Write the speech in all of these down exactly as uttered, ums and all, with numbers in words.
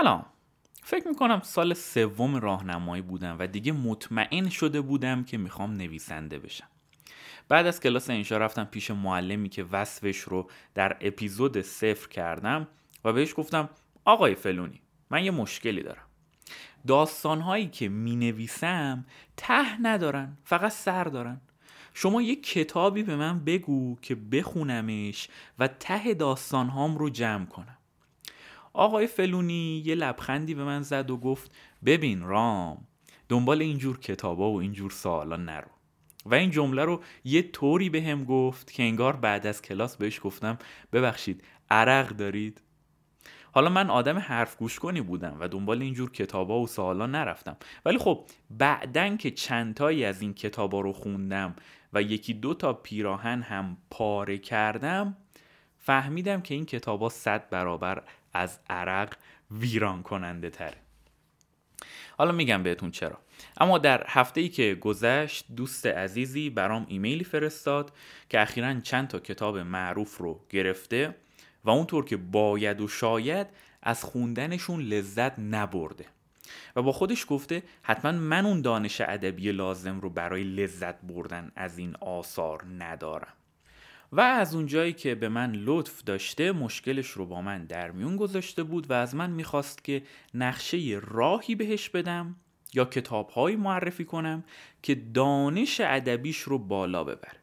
سلام. فکر میکنم سال سوم راهنمایی بودم و دیگه مطمئن شده بودم که میخوام نویسنده بشم. بعد از کلاس انشا رفتم پیش معلمی که وصفش رو در اپیزود صفر کردم و بهش گفتم آقای فلونی، من یه مشکلی دارم. داستان‌هایی که می‌نویسم ته ندارن، فقط سر دارن. شما یه کتابی به من بگو که بخونمش و ته داستان‌هام رو جمع کنم. آقای فلونی یه لبخندی به من زد و گفت ببین رام، دنبال اینجور کتابا و اینجور سوالا نرو. و این جمله رو یه طوری به هم گفت که انگار بعد از کلاس بهش گفتم ببخشید عرق دارید؟ حالا من آدم حرف گوش کنی بودم و دنبال اینجور کتابا و سوالا نرفتم، ولی خب بعدن که چند تایی از این کتابا رو خوندم و یکی دو تا پیراهن هم پاره کردم، فهمیدم که این کتابا صد برابر از عرق ویران کننده تره. حالا میگم بهتون چرا. اما در هفته‌ای که گذشت دوست عزیزی برام ایمیلی فرستاد که اخیراً چند تا کتاب معروف رو گرفته و اونطور که باید و شاید از خوندنشون لذت نبرده و با خودش گفته حتما من اون دانش ادبی لازم رو برای لذت بردن از این آثار ندارم. و از اونجایی که به من لطف داشته مشکلش رو با من در میون گذاشته بود و از من میخواست که نقشه راهی بهش بدم یا کتاب‌هایی معرفی کنم که دانش ادبیش رو بالا ببره.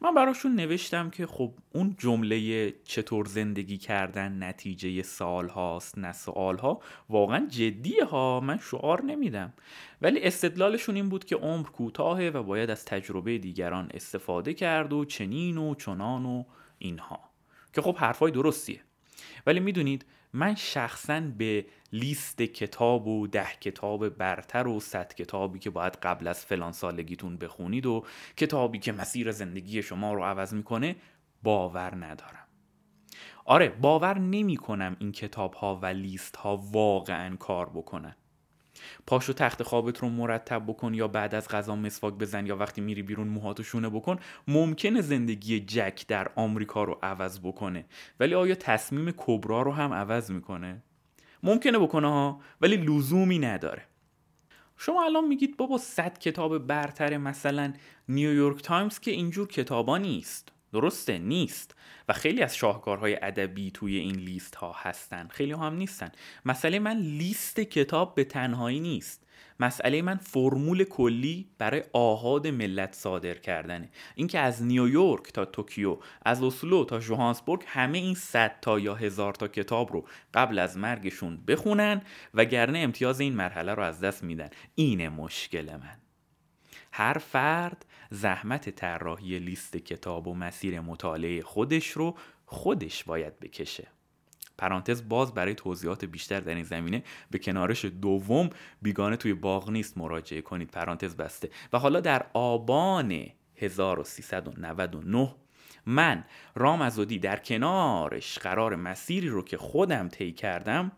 من براشون نوشتم که خب اون جمله چطور زندگی کردن نتیجه سال هاست نه سوال ها واقعا جدیه ها، من شعار نمیدم، ولی استدلالشون این بود که عمر کوتاهه و باید از تجربه دیگران استفاده کرد و چنین و چنان و اینها، که خب حرفای درستیه. ولی میدونید من شخصاً به لیست کتاب و ده کتاب برتر و صد کتابی که باید قبل از فلان سالگیتون بخونید و کتابی که مسیر زندگی شما رو عوض میکنه باور ندارم. آره باور نمی کنم این کتاب ها و لیست ها واقعاً کار بکنن. پاشو تخت خوابت رو مرتب بکن یا بعد از غذا مسواک بزن یا وقتی میری بیرون موهاتو شونه بکن ممکنه زندگی جک در آمریکا رو عوض بکنه، ولی آیا تصمیم کبرا رو هم عوض میکنه؟ ممکنه بکنه ها، ولی لزومی نداره. شما الان میگید بابا صد کتاب برتر مثلا نیویورک تایمز که اینجور کتابا نیست، درسته نیست، و خیلی از شاهکارهای ادبی توی این لیست ها هستن، خیلی هم نیستن. مسئله من لیست کتاب به تنهایی نیست، مسئله من فرمول کلی برای آحاد ملت صادر کردنه. اینکه از نیویورک تا توکیو، از اسلو تا جوهانسبورگ همه این صد تا یا هزار تا کتاب رو قبل از مرگشون بخونن وگرنه امتیاز این مرحله رو از دست میدن. اینه مشکل من. هر فرد زحمت طراحی لیست کتاب و مسیر مطالعه خودش رو خودش باید بکشه. پرانتز باز برای توضیحات بیشتر در این زمینه به کنارش دوم بیگانه توی باغ نیست مراجعه کنید. پرانتز بسته. و حالا در آبان هزار و سیصد و نود و نه من رام عزادی در کنارش قرار مسیری رو که خودم طی کردم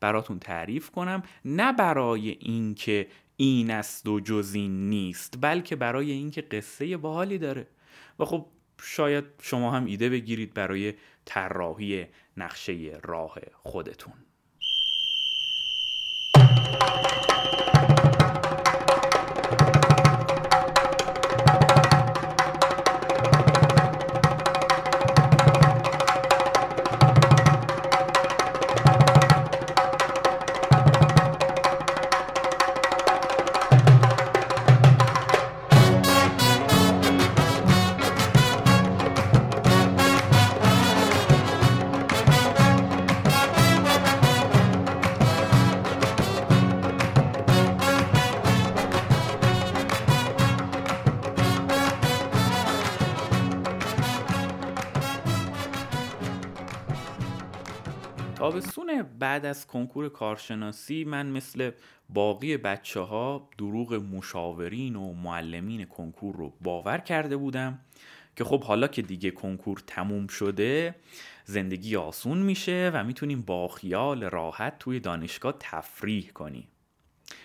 براتون تعریف کنم، نه برای این که این است و جز این نیست، بلکه برای اینکه قصه باحالی داره. و خب شاید شما هم ایده بگیرید برای طراحی نقشه راه خودتون. تابستون بعد از کنکور کارشناسی من مثل باقی بچه ها دروغ مشاورین و معلمین کنکور رو باور کرده بودم که خب حالا که دیگه کنکور تموم شده زندگی آسون میشه و میتونیم با خیال راحت توی دانشگاه تفریح کنیم.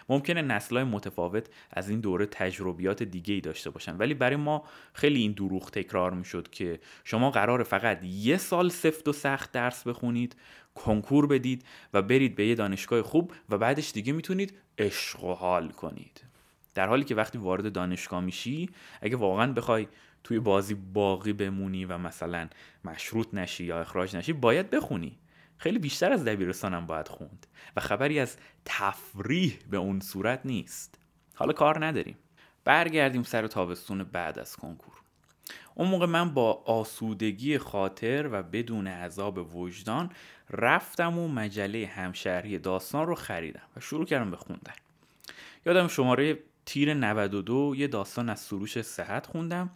ممکنه نسل‌های متفاوت از این دوره تجربیات دیگه‌ای داشته باشن، ولی برای ما خیلی این دروغ تکرار میشد که شما قراره فقط یه سال سفت و سخت درس بخونید، کنکور بدید و برید به یه دانشگاه خوب و بعدش دیگه میتونید عشق و حال کنید. در حالی که وقتی وارد دانشگاه میشی، اگه واقعا بخوای توی بازی باقی بمونی و مثلا مشروط نشی یا اخراج نشی، باید بخونی. خیلی بیشتر از دبیرستانم باید خوند و خبری از تفریح به اون صورت نیست. حالا کار نداریم. برگردیم سر تابستون بعد از کنکور. اون موقع من با آسودگی خاطر و بدون عذاب وجدان رفتم و مجله همشهری داستان رو خریدم و شروع کردم به خوندن. یادم شماره تیر نود و دو یه داستان از سروش صحت خوندم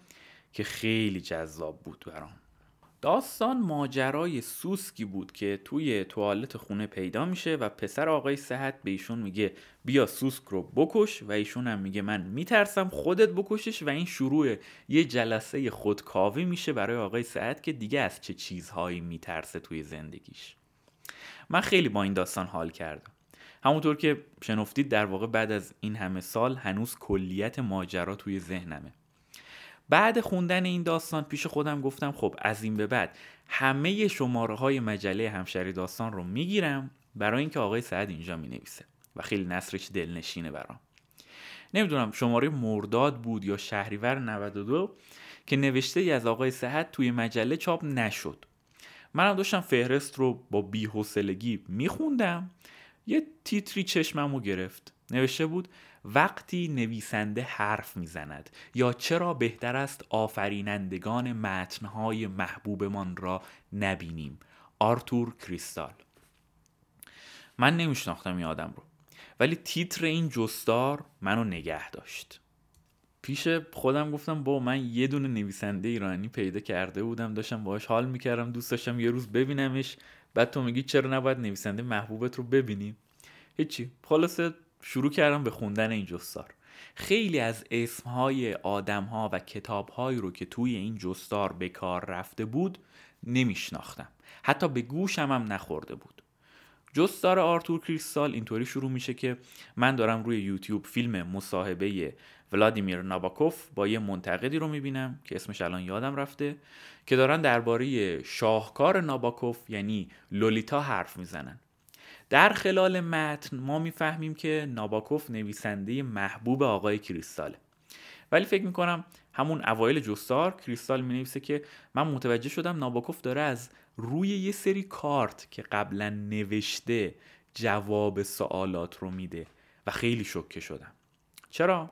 که خیلی جذاب بود برام. داستان ماجرای سوسکی بود که توی توالت خونه پیدا میشه و پسر آقای صحت به ایشون میگه بیا سوسک رو بکش و ایشون هم میگه من میترسم، خودت بکشش، و این شروع یه جلسه خودکاوی میشه برای آقای صحت که دیگه از چه چیزهایی میترسه توی زندگیش. من خیلی با این داستان حال کردم. همونطور که شنفتید در واقع بعد از این همه سال هنوز کلیت ماجرا توی ذهنمه. بعد خوندن این داستان پیش خودم گفتم خب از این به بعد همه شماره های مجله همشهری داستان رو میگیرم برای اینکه آقای سعد اینجا مینویسه و خیلی نثرش دلنشینه برام. نمیدونم شماره مرداد بود یا شهریور نود و دو که نوشته ای از آقای سعد توی مجله چاپ نشد. منم داشتم فهرست رو با بی‌حوصلگی میخوندم، یه تیتری چشممو گرفت. نوشته بود وقتی نویسنده حرف میزند، یا چرا بهتر است آفرینندگان متن‌های محبوبمان را نبینیم، آرتور کریستال. من نمیشناختم این آدم رو، ولی تیتر این جستار منو نگه داشت. پیش خودم گفتم با من یه دونه نویسنده ایرانی پیدا کرده بودم، داشتم باهاش حال میکردم، دوست داشتم یه روز ببینمش، بعد تو میگی چرا نباید نویسنده محبوبت رو ببینیم. هیچی، خلاصه شروع کردم به خوندن این جستار. خیلی از اسمهای آدمها و کتابهایی رو که توی این جستار به کار رفته بود نمیشناختم، حتی به گوشم هم نخورده بود. جستار آرتور کریستال اینطوری شروع میشه که من دارم روی یوتیوب فیلم مصاحبه ولادیمیر ناباکوف با یه منتقدی رو میبینم که اسمش الان یادم رفته، که دارن درباره شاهکار ناباکوف یعنی لولیتا حرف میزنن. در خلال متن ما میفهمیم که ناباکوف نویسنده محبوب آقای کریستاله، ولی فکر میکنم همون اوایل جستار کریستال مینویسه که من متوجه شدم ناباکوف داره از روی یه سری کارت که قبلا نوشته جواب سوالات رو میده و خیلی شوکه شدم. چرا؟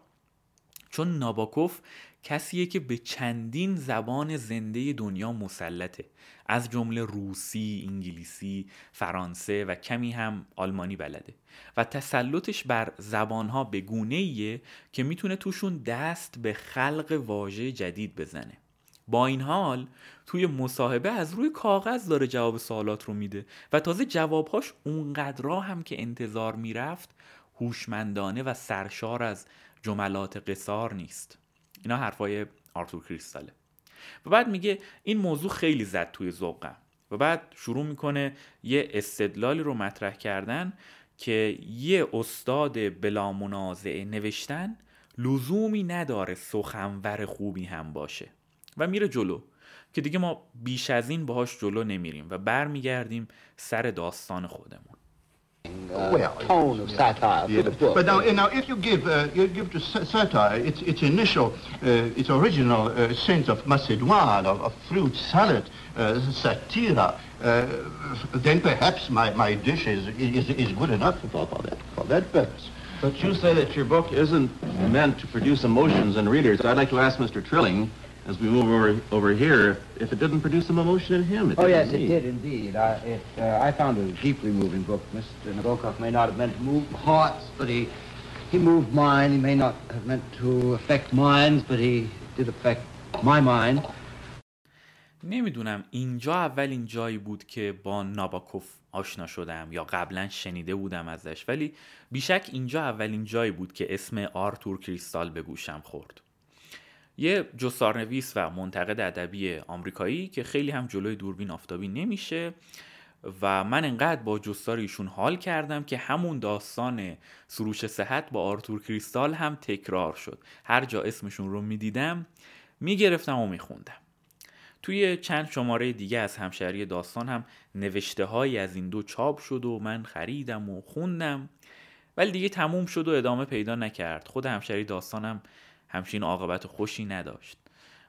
چون ناباکوف کسیه که به چندین زبان زنده دنیا مسلطه، از جمله روسی، انگلیسی، فرانسه و کمی هم آلمانی بلده و تسلطش بر زبانها به گونه‌ایه که میتونه توشون دست به خلق واژه جدید بزنه. با این حال توی مصاحبه از روی کاغذ داره جواب سوالات رو میده و تازه جوابهاش اونقدرها هم که انتظار میرفت هوشمندانه و سرشار از جملات قصار نیست. اینا حرفای آرتور کریستاله. و بعد میگه این موضوع خیلی زد توی ذوقم، و بعد شروع میکنه یه استدلالی رو مطرح کردن که یه استاد بلا منازعه نوشتن لزومی نداره سخنور خوبی هم باشه، و میره جلو که دیگه ما بیش از این باهاش جلو نمیریم و برمیگردیم سر داستان خودمون. Uh, well, tone of satire yeah. for the book. But now, now, if you give uh, you give to satire its its initial, uh, its original uh, sense of macédoine, of, of fruit salad, uh, satira, uh, then perhaps my, my dish is, is is good enough for for that for that purpose. But you say that your book isn't meant to produce emotions in readers. I'd like to ask Mister Trilling, as we move over, over here, if it didn't produce some emotion in him. It oh, yes, indeed. It did indeed. I, it, uh, I found it a deeply moving book. Mister Nabokov may not have meant to move hearts, but he he moved mine. He may not have meant to affect minds, but he did affect my mind. نمیدونم اینجا اولین جایی بود که با ناباکوف آشنا شدم یا قبلا شنیده بودم ازش، ولی بیشک اینجا اولین جایی بود که اسم آرتور کریستال به گوشم خورد. یه جستارنویس و منتقد ادبی آمریکایی که خیلی هم جلوی دوربین آفتابی نمیشه و من انقدر با جستار ایشون حال کردم که همون داستان سروش صحت با آرتور کریستال هم تکرار شد. هر جا اسمشون رو میدیدم میگرفتم و میخوندم. توی چند شماره دیگه از همشهری داستان هم نوشته هایی از این دو چاپ شد و من خریدم و خوندم، ولی دیگه تموم شد و ادامه پیدا نکرد. خود همشهری داستانم همچین عاقبت خوشی نداشت.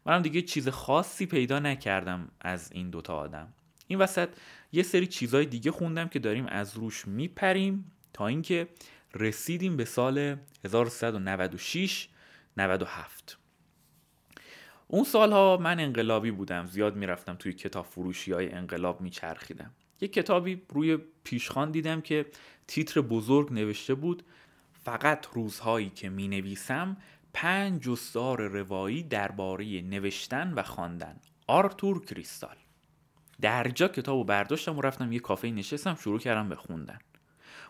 منم دیگه چیز خاصی پیدا نکردم از این دوتا آدم. این وسط یه سری چیزای دیگه خوندم که داریم از روش میپریم تا اینکه رسیدیم به سال هزار و سیصد و نود و شش نود و هفت. اون سالها من انقلابی بودم، زیاد میرفتم توی کتاب فروشی های انقلاب میچرخیدم. یه کتابی روی پیشخوان دیدم که تیتر بزرگ نوشته بود فقط روزهایی که مینویسم، پنج جستار روایی درباره نوشتن و خواندن، آرتور کریستال. درجا کتابو برداشتم و رفتم یه کافه نشستم، شروع کردم به خوندن.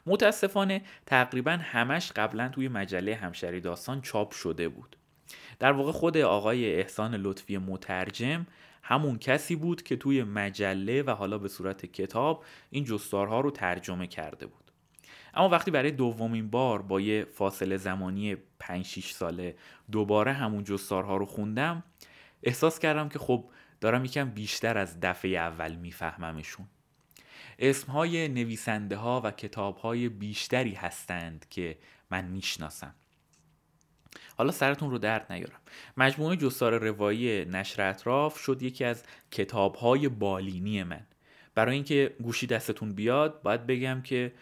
متاسفانه تقریبا همش قبلا توی مجله همشهری داستان چاپ شده بود. در واقع خود آقای احسان لطفی مترجم همون کسی بود که توی مجله و حالا به صورت کتاب این جستارها رو ترجمه کرده بود. اما وقتی برای دومین بار با یه فاصله زمانی پنج شش ساله دوباره همون جستارها رو خوندم، احساس کردم که خب دارم یکم بیشتر از دفعه اول میفهممشون. اسمهای نویسنده ها و کتاب های بیشتری هستند که من میشناسم. حالا سرتون رو درد نیارم. مجموعه جستار روایی نشر اطراف شد یکی از کتاب های بالینی من. برای اینکه گوشی دستتون بیاد باید بگم که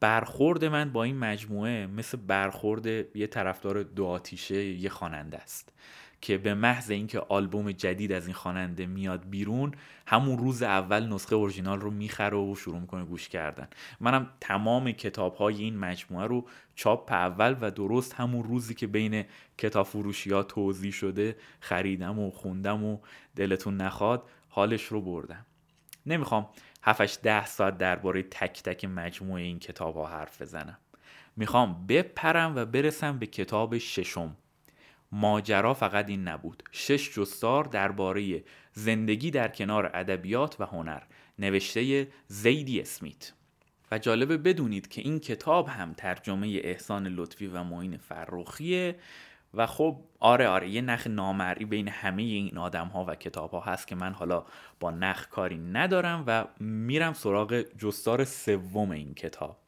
برخورد من با این مجموعه مثل برخورد یه طرفدار دو آتیشه یه خواننده است که به محض اینکه آلبوم جدید از این خواننده میاد بیرون، همون روز اول نسخه اورجینال رو میخره و شروع میکنه گوش کردن. منم تمام کتاب‌های این مجموعه رو چاپ اول و درست همون روزی که بین کتاب فروشی‌ها توزیع شده خریدم و خوندم و دلتون نخواد حالش رو بردم. نمیخوام هفت ده ساعت درباره تک تک مجموعه این کتاب‌ها حرف بزنم. میخوام بپرم و برسم به کتاب ششم. ماجرا فقط این نبود. شش جستار درباره زندگی در کنار ادبیات و هنر، نوشته زیدی اسمیت. و جالبه بدونید که این کتاب هم ترجمه احسان لطفی و معین فروخیه و خب آره آره یه نخ نامرئی بین همه این آدم ها و کتاب ها هست که من حالا با نخ کاری ندارم و میرم سراغ جستار سوم این کتاب.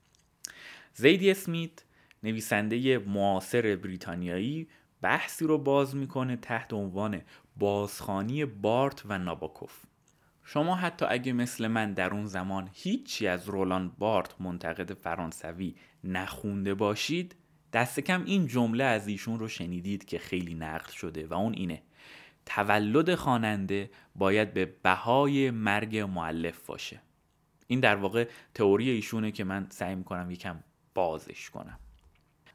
زیدی اسمیت نویسنده معاصر بریتانیایی بحثی رو باز میکنه تحت عنوان بازخوانی بارت و ناباکوف. شما حتی اگه مثل من در اون زمان هیچی از رولان بارت منتقد فرانسوی نخونده باشید، دست کم این جمله از ایشون رو شنیدید که خیلی نقل شده و اون اینه: تولد خواننده باید به بهای مرگ مؤلف باشه. این در واقع تئوری ایشونه که من سعی میکنم یکم بازش کنم.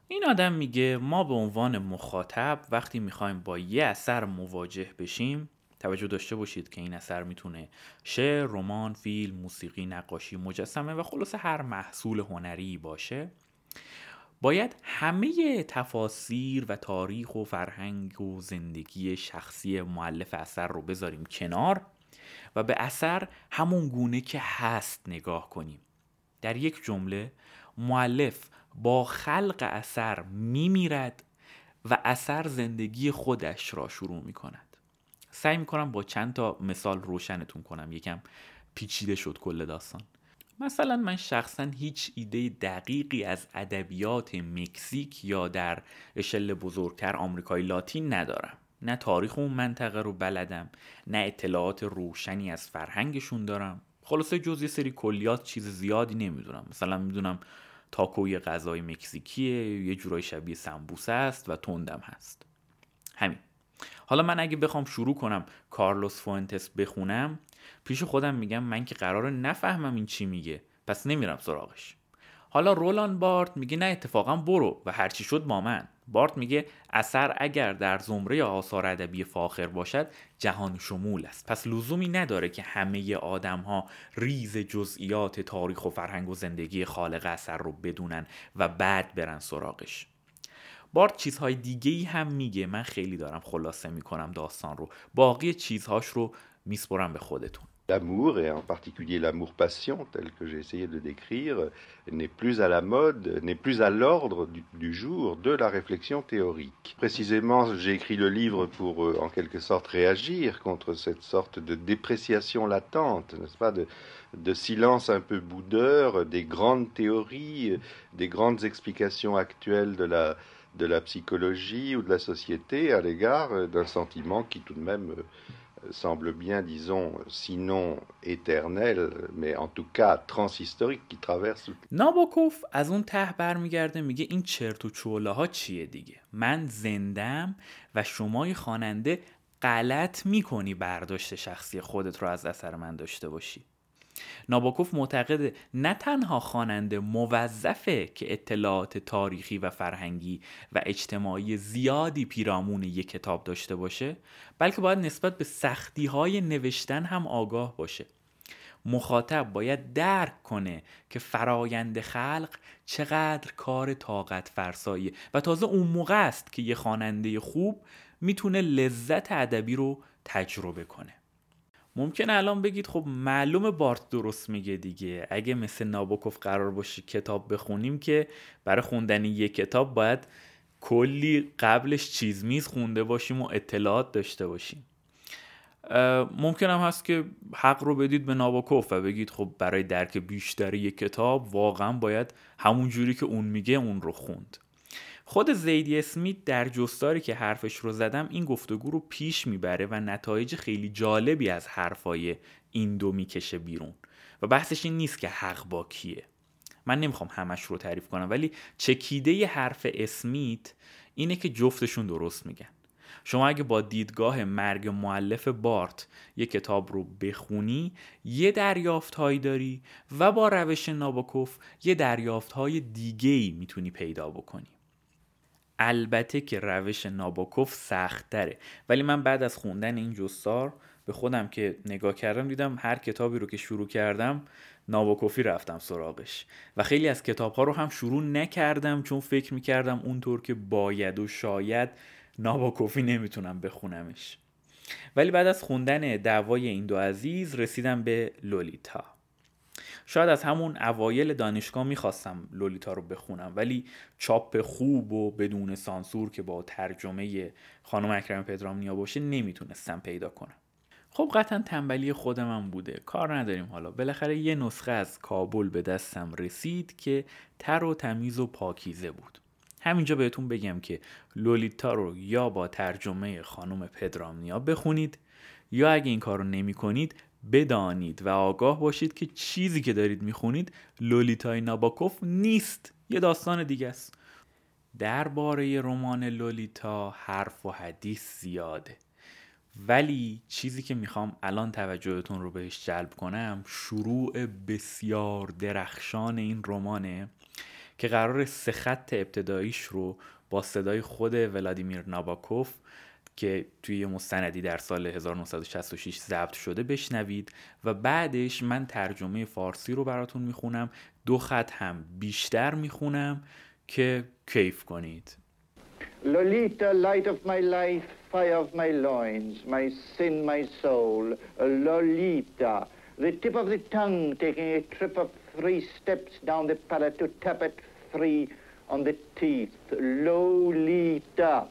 این آدم میگه ما به عنوان مخاطب وقتی میخوایم با یه اثر مواجه بشیم، توجه داشته باشید که این اثر میتونه شعر، رمان، فیلم، موسیقی، نقاشی، مجسمه و خلاصه هر محصول هنری باشه، باید همه تفاسیر و تاریخ و فرهنگ و زندگی شخصی مؤلف اثر رو بذاریم کنار و به اثر همون گونه که هست نگاه کنیم. در یک جمله مؤلف با خلق اثر میمیرد و اثر زندگی خودش را شروع میکند. سعی میکنم با چند تا مثال روشنتون کنم. یکم پیچیده شد کل داستان. مثلا من شخصا هیچ ایده دقیقی از ادبیات مکزیک یا در اشل بزرگتر آمریکای لاتین ندارم. نه تاریخ اون منطقه رو بلدم، نه اطلاعات روشنی از فرهنگشون دارم. خلاصه جز یه سری کلیات چیز زیادی نمیدونم. مثلا میدونم تاکو یه غذای مکزیکیه، یه جورای شبیه سمبوسه است و تندم هست. همین. حالا من اگه بخوام شروع کنم کارلوس فوئنتس بخونم، پیش خودم میگم من که قراره نفهمم این چی میگه، پس نمیرم سراغش. حالا رولان بارت میگه نه اتفاقا برو و هرچی شد با من. بارت میگه اثر اگر در زمره آثار ادبی فاخر باشد جهان شمول است، پس لزومی نداره که همه آدم‌ها ریز جزئیات تاریخ و فرهنگ و زندگی خالق اثر رو بدونن و بعد برن سراغش. بارت چیزهای دیگه‌ای هم میگه. من خیلی دارم خلاصه میکنم داستان رو، باقی چیزهاش رو میسپرم به خودتون. L'amour, et en particulier l'amour patient, tel que j'ai essayé de décrire, n'est plus à la mode, n'est plus à l'ordre du, du jour de la réflexion théorique. Précisément, j'ai écrit le livre pour, euh, en quelque sorte, réagir contre cette sorte de dépréciation latente, n'est-ce pas, de, de silence un peu boudeur, des grandes théories, des grandes explications actuelles de la, de la psychologie ou de la société à l'égard euh, d'un sentiment qui, tout de même... Euh, semble bien, disons, sinon éternel, mais en tout cas transhistorique qui traverse. ناباکوف از اون ته برمیگرده میگه این چرت و چولاها چیه دیگه؟ من زندم و شمای خواننده غلط میکنی برداشت شخصی خودت رو از اثر من داشته باشی. ناباکوف معتقده نه تنها خواننده موظفه که اطلاعات تاریخی و فرهنگی و اجتماعی زیادی پیرامون یک کتاب داشته باشه، بلکه باید نسبت به سختی‌های نوشتن هم آگاه باشه. مخاطب باید درک کنه که فرایند خلق چقدر کار طاقت فرساییه و تازه اون موقع است که یه خواننده خوب میتونه لذت ادبی رو تجربه کنه. ممکنه الان بگید خب معلومه بارت درست میگه دیگه، اگه مثل ناباکوف قرار باشه کتاب بخونیم که برای خوندن یک کتاب باید کلی قبلش چیز میز خونده باشیم و اطلاعات داشته باشیم. ممکن هم هست که حق رو بدید به ناباکوف و بگید خب برای درک بیشتر یک کتاب واقعا باید همون جوری که اون میگه اون رو خوند. خود زیدی اسمیت در جستاری که حرفش رو زدم این گفتگو رو پیش میبره و نتایج خیلی جالبی از حرفای این دو میکشه بیرون و بحثش این نیست که حق با کیه. من نمیخوام همش رو تعریف کنم، ولی چکیده ی حرف اسمیت اینه که جفتشون درست میگن. شما اگه با دیدگاه مرگ مؤلف بارت یک کتاب رو بخونی یه دریافت‌هایی داری و با روش ناباکوف یه دریافت‌های دیگه‌ای میتونی پیدا بکنی. البته که روش ناباکوف سخت‌تره، ولی من بعد از خوندن این جستار به خودم که نگاه کردم دیدم هر کتابی رو که شروع کردم ناباکوفی رفتم سراغش و خیلی از کتاب‌ها رو هم شروع نکردم چون فکر می‌کردم اونطور که باید و شاید ناباکوفی نمیتونم بخونمش. ولی بعد از خوندن دعوای این دو عزیز رسیدم به لولیتا. شاید از همون اوایل دانشگاه میخواستم لولیتا رو بخونم، ولی چاپ خوب و بدون سانسور که با ترجمه خانم اکرم پدرامنیا باشه نمیتونستم پیدا کنم. خب قطعا تنبلی خودم هم بوده، کار نداریم. حالا بالاخره یه نسخه از کابل به دستم رسید که تر و تمیز و پاکیزه بود. همینجا بهتون بگم که لولیتا رو یا با ترجمه خانم پدرامنیا بخونید، یا اگه این کارو نمی‌کنید بدانید و آگاه باشید که چیزی که دارید میخونید لولیتای ناباکوف نیست، یه داستان دیگه است. درباره رمان لولیتا حرف و حدیث زیاده، ولی چیزی که میخوام الان توجهتون رو بهش جلب کنم شروع بسیار درخشان این رمانه که قرار سه خط ابتداییش رو با صدای خود ولادیمیر ناباکوف که توی مستندی در سال هزار و نهصد و شصت و شش ضبط شده بشنوید و بعدش من ترجمه فارسی رو براتون میخونم، دو خط هم بیشتر میخونم که کیف کنید. Lolita, light of my life, fire of my loins, my sin, my soul, Lolita, the tip of the tongue taking a trip of three steps down the palate to tap at three on the teeth, Lolita.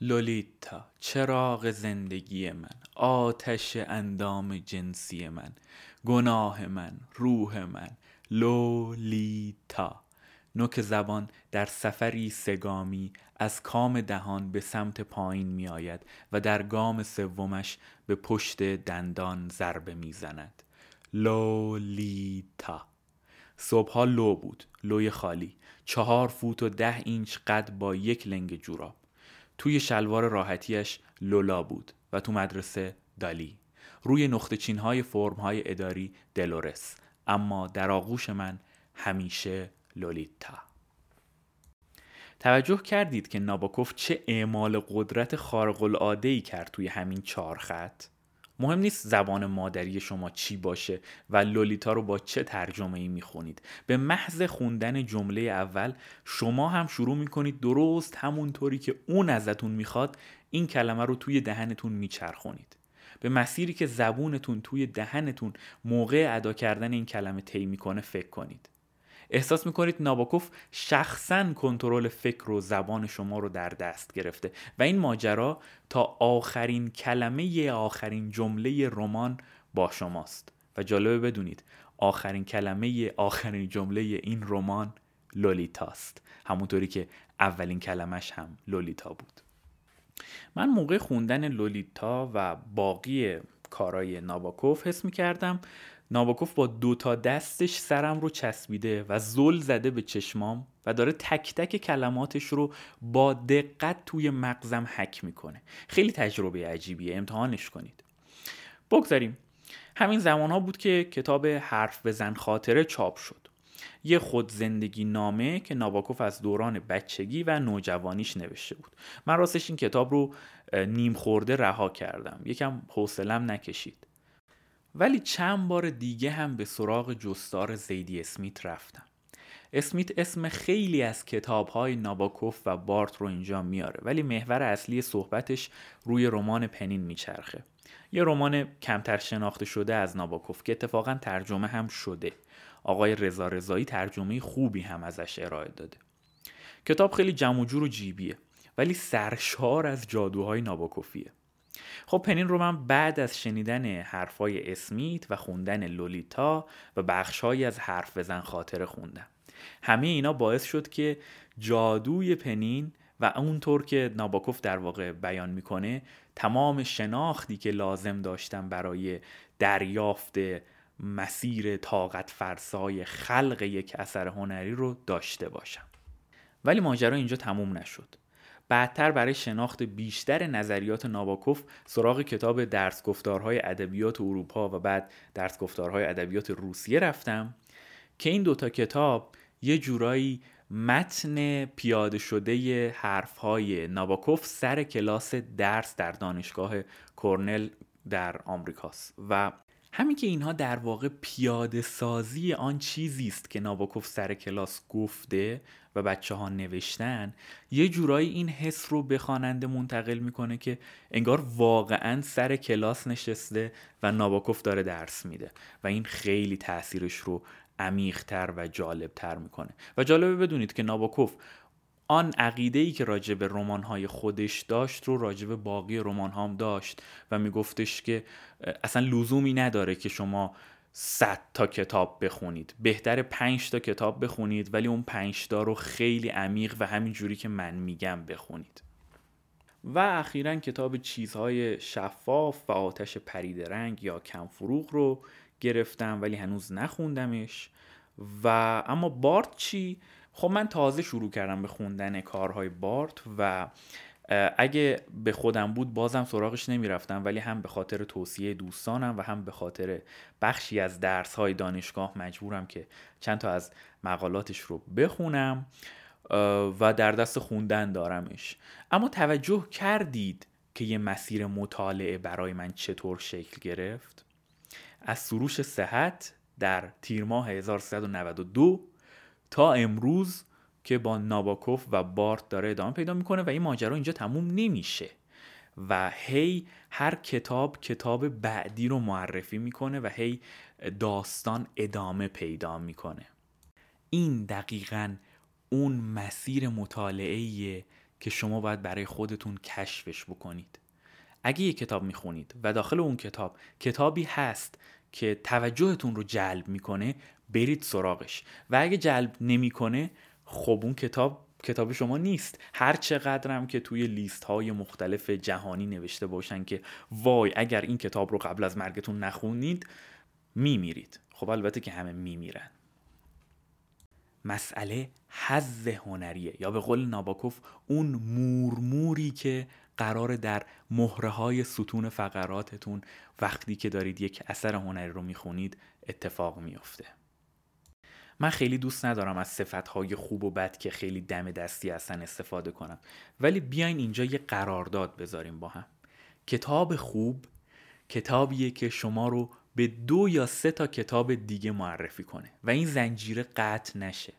لولیتا، چراغ زندگی من، آتش اندام جنسی من، گناه من، روح من، لولیتا. نوک زبان در سفری سگامی از کام دهان به سمت پایین می آید و در گام سومش به پشت دندان ضربه می زند. لولیتا. صبحا لو بود، لوی خالی، چهار فوت و ده اینچ قد با یک لنگ جوراب. توی شلوار راحتیش لولا بود و تو مدرسه دالی. روی نقطه چینهای فرمهای اداری دلورس، اما در آغوش من همیشه لولیتا. توجه کردید که ناباکوف چه اعمال قدرت خارق العاده‌ای کرد توی همین چهار خط؟ مهم نیست زبان مادری شما چی باشه و لولیتا رو با چه ترجمه‌ای میخونید. به محض خوندن جمله اول شما هم شروع میکنید درست همونطوری که اون ازتون میخواد این کلمه رو توی دهنتون میچرخونید به مسیری که زبونتون توی دهنتون موقع ادا کردن این کلمه طی میکنه فکر کنید. احساس میکنید ناباکوف شخصاً کنترل فکر و زبان شما رو در دست گرفته و این ماجرا تا آخرین کلمه ی آخرین جمله رمان با شماست. و جالبه بدونید آخرین کلمه ی آخرین جمله این رمان لولیتاست، همونطوری که اولین کلمش هم لولیتا بود. من موقع خوندن لولیتا و باقی کارای ناباکوف حس میکردم ناباکوف با دوتا دستش سرم رو چسبیده و زل زده به چشمام و داره تک تک کلماتش رو با دقت توی مغزم حک میکنه. خیلی تجربه عجیبیه، امتحانش کنید. بگذاریم. همین زمانها بود که کتاب حرف بزن خاطره چاپ شد. یه خود زندگی نامه که ناباکوف از دوران بچگی و نوجوانیش نوشته بود. من راستش این کتاب رو نیم خورده رها کردم. یکم حوصله‌ام نکشید. ولی چند بار دیگه هم به سراغ جستار زیدی اسمیت رفتم. اسمیت اسم خیلی از کتاب‌های ناباکوف و بارت رو اینجا میاره، ولی محور اصلی صحبتش روی رمان پنین میچرخه. یه رمان کمتر شناخته شده از ناباکوف که اتفاقاً ترجمه هم شده. آقای رضا رضایی ترجمه خوبی هم ازش ارائه داده. کتاب خیلی جمع و جور و جیبیه، ولی سرشار از جادوهای ناباکوفیه. خب پنین رو من بعد از شنیدن حرفای اسمیت و خوندن لولیتا و بخشهایی از حرف بزن خاطره خوندم. همه اینا باعث شد که جادوی پنین و اونطور که ناباکوف در واقع بیان میکنه تمام شناختی که لازم داشتم برای دریافت مسیر طاقت فرسای خلق یک اثر هنری رو داشته باشم. ولی ماجرا اینجا تموم نشد. بعدتر برای شناخت بیشتر نظریات ناباکوف سراغ کتاب درس گفتارهای ادبیات اروپا و بعد درس گفتارهای ادبیات روسیه رفتم که این دوتا کتاب یه جورایی متن پیاده شده حرفهای ناباکوف سر کلاس درس در دانشگاه کرنل در آمریکاست و همین که اینها در واقع پیاده سازی آن چیزی است که ناباکوف سر کلاس گفته و بچه ها نوشتن، یه جورایی این حس رو به خواننده منتقل میکنه که انگار واقعاً سر کلاس نشسته و ناباکوف داره درس میده و این خیلی تأثیرش رو عمیق‌تر و جالب‌تر میکنه. و جالبه بدونید که ناباکوف آن عقیده‌ای که راجب رمان‌های خودش داشت رو راجب باقی رمان‌ها هم داشت و میگفتش که اصلا لزومی نداره که شما صد تا کتاب بخونید، بهتره پنج تا کتاب بخونید ولی اون پنج تا رو خیلی عمیق و همین جوری که من میگم بخونید. و اخیراً کتاب چیزهای شفاف و آتش پریدرنگ یا کم فروغ رو گرفتم ولی هنوز نخوندمش. و اما بارت چی؟ خب من تازه شروع کردم به خوندن کارهای بارت و اگه به خودم بود بازم سراغش نمیرفتم، ولی هم به خاطر توصیه دوستانم و هم به خاطر بخشی از درس‌های دانشگاه مجبورم که چند تا از مقالاتش رو بخونم و در دست خوندن دارمش. اما توجه کردید که یه مسیر مطالعه برای من چطور شکل گرفت؟ از سروش صحت در تیر ماه هزار و سیصد و نود و دو تا امروز که با ناباکوف و بارت داره ادامه پیدا میکنه و این ماجرا اینجا تموم نمیشه و هی هر کتاب کتاب بعدی رو معرفی میکنه و هی داستان ادامه پیدا میکنه. این دقیقاً اون مسیر مطالعه‌ایه که شما باید برای خودتون کشفش بکنید. اگه یه کتاب میخونید و داخل اون کتاب کتابی هست که توجهتون رو جلب میکنه، برید سراغش و اگه جلب نمیکنه خب اون کتاب کتاب شما نیست. هر چقدرم که توی لیست های مختلف جهانی نوشته باشن که وای اگر این کتاب رو قبل از مرگتون نخونید میمیرید، خب البته که همه میمیرن. مسئله حظ هنریه یا به قول ناباکوف اون مورموری که قرار در مهره های ستون فقراتتون وقتی که دارید یک اثر هنری رو میخونید اتفاق میفته. من خیلی دوست ندارم از صفتهای خوب و بد که خیلی دم دستی هستن استفاده کنم، ولی بیاین اینجا یه قرارداد بذاریم با هم. کتاب خوب کتابیه که شما رو به دو یا سه تا کتاب دیگه معرفی کنه و این زنجیره قطع نشه.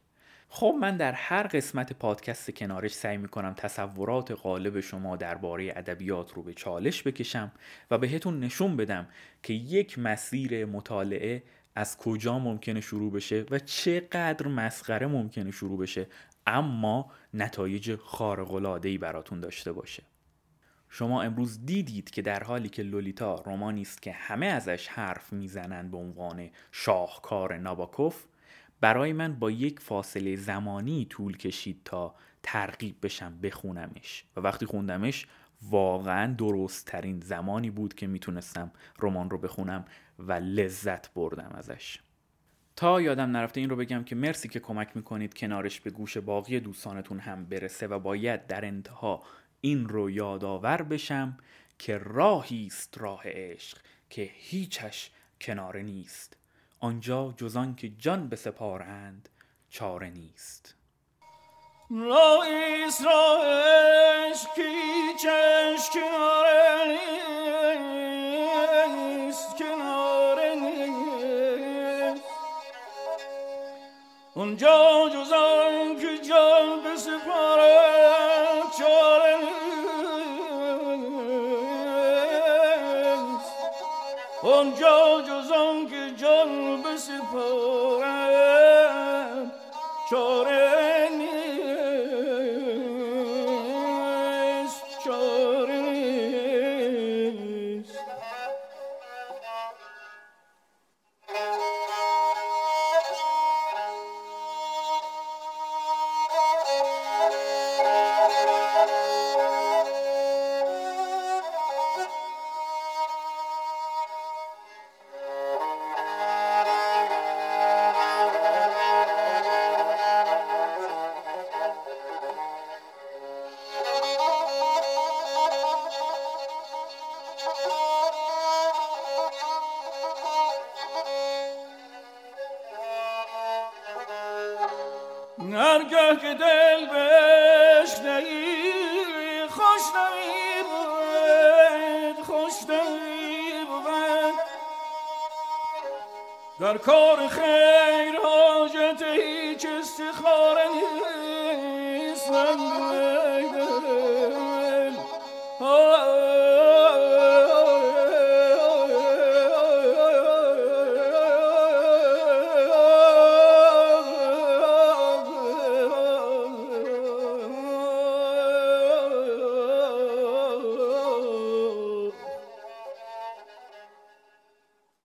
خب من در هر قسمت پادکست کنارش سعی میکنم تصورات غالب شما درباره ادبیات رو به چالش بکشم و بهتون نشون بدم که یک مسیر مطالعه از کجا ممکنه شروع بشه و چقدر مسخره ممکنه شروع بشه اما نتایج خارق‌العاده‌ای براتون داشته باشه. شما امروز دیدید که در حالی که لولیتا رمانی است که همه ازش حرف میزنن به عنوان شاهکار ناباکوف، برای من با یک فاصله زمانی طول کشید تا ترغیب بشم بخونمش و وقتی خوندمش واقعا درست ترین زمانی بود که میتونستم رمان رو بخونم و لذت بردم ازش. تا یادم نرفته این رو بگم که مرسی که کمک میکنید کنارش به گوش باقی دوستانتون هم برسه و باید در انتها این رو یادآور بشم که راهی است راه عشق که هیچش کناره نیست، آنجا جزان که جان بسپارند چاره نیست. راهی است راه عشق که هیچش کناره نیست، کناره نیست، آنجا جزان که جان بسپارند چاره نیست، آنجا جزان که جان بسپارند چاره نیست، چاره نیست. هرگاه که دل بهش دهی خوش دهی بود، خوش دهی بود، در کار خیر حاجت هیچ استخاره نیست، من دل